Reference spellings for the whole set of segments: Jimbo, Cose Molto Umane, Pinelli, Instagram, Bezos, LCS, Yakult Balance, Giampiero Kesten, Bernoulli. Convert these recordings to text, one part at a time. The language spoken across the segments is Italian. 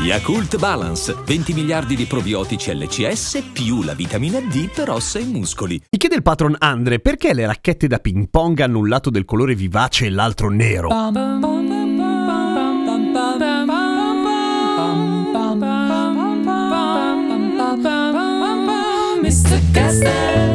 Yakult Balance, 20 miliardi di probiotici LCS più la vitamina D per ossa e muscoli. Mi chiede il patron Andre perché le racchette da ping pong hanno un lato del colore vivace e l'altro nero. Mr. Kesten.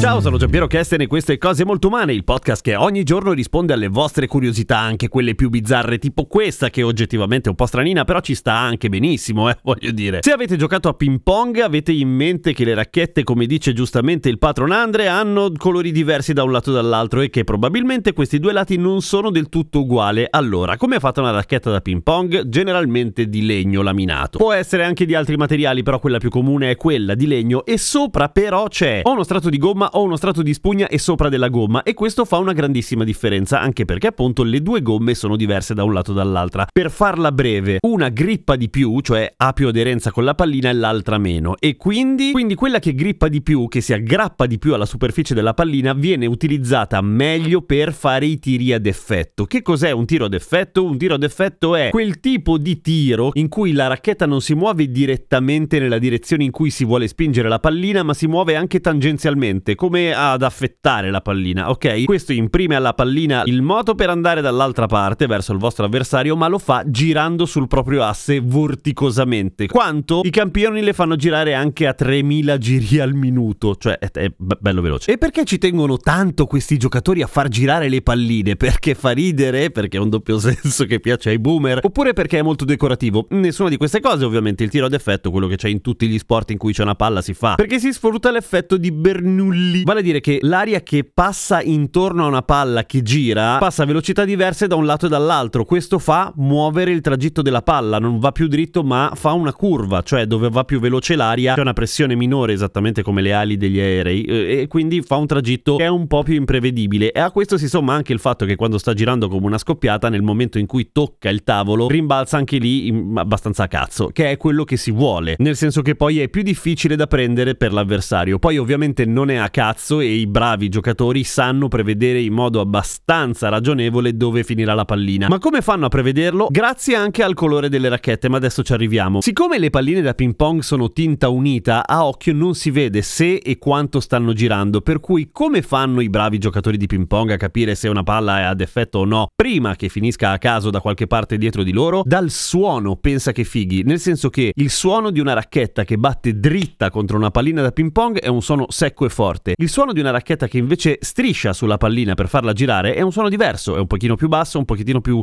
Ciao, sono Giampiero Kesten e questo è Cose Molto Umane, il podcast che ogni giorno risponde alle vostre curiosità, anche quelle più bizzarre, tipo questa che oggettivamente è un po' stranina, però ci sta anche benissimo, voglio dire. Se avete giocato a ping pong avete in mente che le racchette, come dice giustamente il patron Andre, hanno colori diversi da un lato e dall'altro e che probabilmente questi due lati non sono del tutto uguali. Allora, come è fatta una racchetta da ping pong? Generalmente di legno laminato. Può essere anche di altri materiali, però quella più comune è quella di legno e sopra però c'è o uno strato di gomma o uno strato di spugna e sopra della gomma, e questo fa una grandissima differenza, anche perché appunto le due gomme sono diverse da un lato dall'altra. Per farla breve, una grippa di più, cioè ha più aderenza con la pallina e l'altra meno, e quindi quella che grippa di più, che si aggrappa di più alla superficie della pallina, viene utilizzata meglio per fare i tiri ad effetto. Che cos'è un tiro ad effetto? Un tiro ad effetto è quel tipo di tiro in cui la racchetta non si muove direttamente nella direzione in cui si vuole spingere la pallina, ma si muove anche tangenzialmente, come ad affettare la pallina, ok? Questo imprime alla pallina il moto per andare dall'altra parte verso il vostro avversario, ma lo fa girando sul proprio asse vorticosamente, quanto i campioni le fanno girare anche a 3000 giri al minuto, cioè è bello veloce. E perché ci tengono tanto questi giocatori a far girare le palline? Perché fa ridere? Perché è un doppio senso che piace ai boomer? Oppure perché è molto decorativo? Nessuna di queste cose, ovviamente. Il tiro ad effetto, quello che c'è in tutti gli sport in cui c'è una palla, si fa perché si sfrutta l'effetto di Bernoulli, vale a dire che l'aria che passa intorno a una palla che gira passa a velocità diverse da un lato e dall'altro. Questo fa muovere il tragitto della palla, non va più dritto ma fa una curva, cioè dove va più veloce l'aria c'è una pressione minore, esattamente come le ali degli aerei, e quindi fa un tragitto che è un po' più imprevedibile. E a questo si somma anche il fatto che quando sta girando come una scoppiata, nel momento in cui tocca il tavolo rimbalza anche lì abbastanza a cazzo, che è quello che si vuole, nel senso che poi è più difficile da prendere per l'avversario. Poi ovviamente non è a caso e i bravi giocatori sanno prevedere in modo abbastanza ragionevole dove finirà la pallina. Ma come fanno a prevederlo? Grazie anche al colore delle racchette, ma adesso ci arriviamo. Siccome le palline da ping pong sono tinta unita, a occhio non si vede se e quanto stanno girando, per cui come fanno i bravi giocatori di ping pong a capire se una palla è ad effetto o no? Prima che finisca a caso da qualche parte dietro di loro? Dal suono. Pensa che fighi, nel senso che il suono di una racchetta che batte dritta contro una pallina da ping pong è un suono secco e forte. Il suono di una racchetta che invece striscia sulla pallina per farla girare è un suono diverso, è un pochino più basso, un pochino più...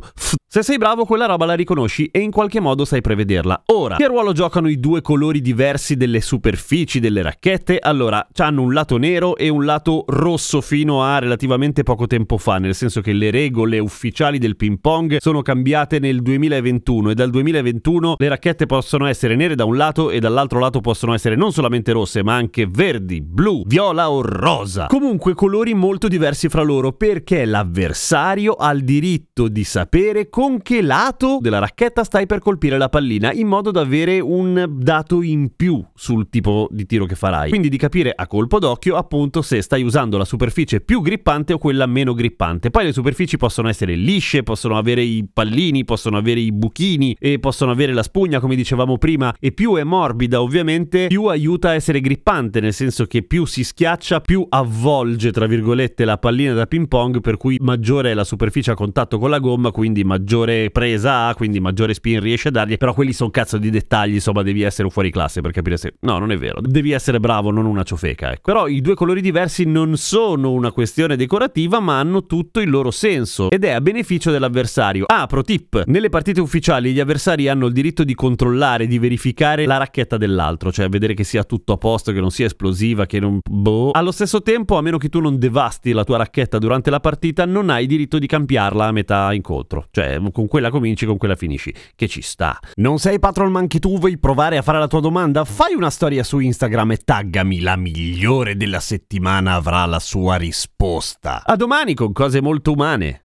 Se sei bravo quella roba la riconosci e in qualche modo sai prevederla. Ora, che ruolo giocano i due colori diversi delle superfici delle racchette? Allora, hanno un lato nero e un lato rosso fino a relativamente poco tempo fa, nel senso che le regole ufficiali del ping pong sono cambiate nel 2021 e dal 2021 le racchette possono essere nere da un lato e dall'altro lato possono essere non solamente rosse ma anche verdi, blu, viola o rosa. Comunque colori molto diversi fra loro, perché l'avversario ha il diritto di sapere con che lato della racchetta stai per colpire la pallina, in modo da avere un dato in più sul tipo di tiro che farai, quindi di capire a colpo d'occhio appunto se stai usando la superficie più grippante o quella meno grippante. Poi le superfici possono essere lisce, possono avere i pallini, possono avere i buchini e possono avere la spugna, come dicevamo prima, e più è morbida ovviamente più aiuta a essere grippante, nel senso che più si schiaccia più avvolge tra virgolette la pallina da ping pong, per cui maggiore è la superficie a contatto con la gomma, quindi maggiore presa ha, quindi maggiore spin riesce a dargli. Però quelli sono cazzo di dettagli, insomma, devi essere un fuori classe per capire se... No, non è vero, devi essere bravo, non una ciofeca, ecco. Però i due colori diversi non sono una questione decorativa, ma hanno tutto il loro senso ed è a beneficio dell'avversario. Ah, pro tip: nelle partite ufficiali gli avversari hanno il diritto di controllare, di verificare la racchetta dell'altro, cioè vedere che sia tutto a posto, che non sia esplosiva, che non... boh. Allo stesso tempo, a meno che tu non devasti la tua racchetta durante la partita, non hai diritto di cambiarla a metà incontro, cioè con quella cominci, con quella finisci, che ci sta. Non sei Patrolman anche tu? Vuoi provare a fare la tua domanda? Fai una storia su Instagram e taggami. La migliore della settimana avrà la sua risposta. A domani con Cose Molto Umane.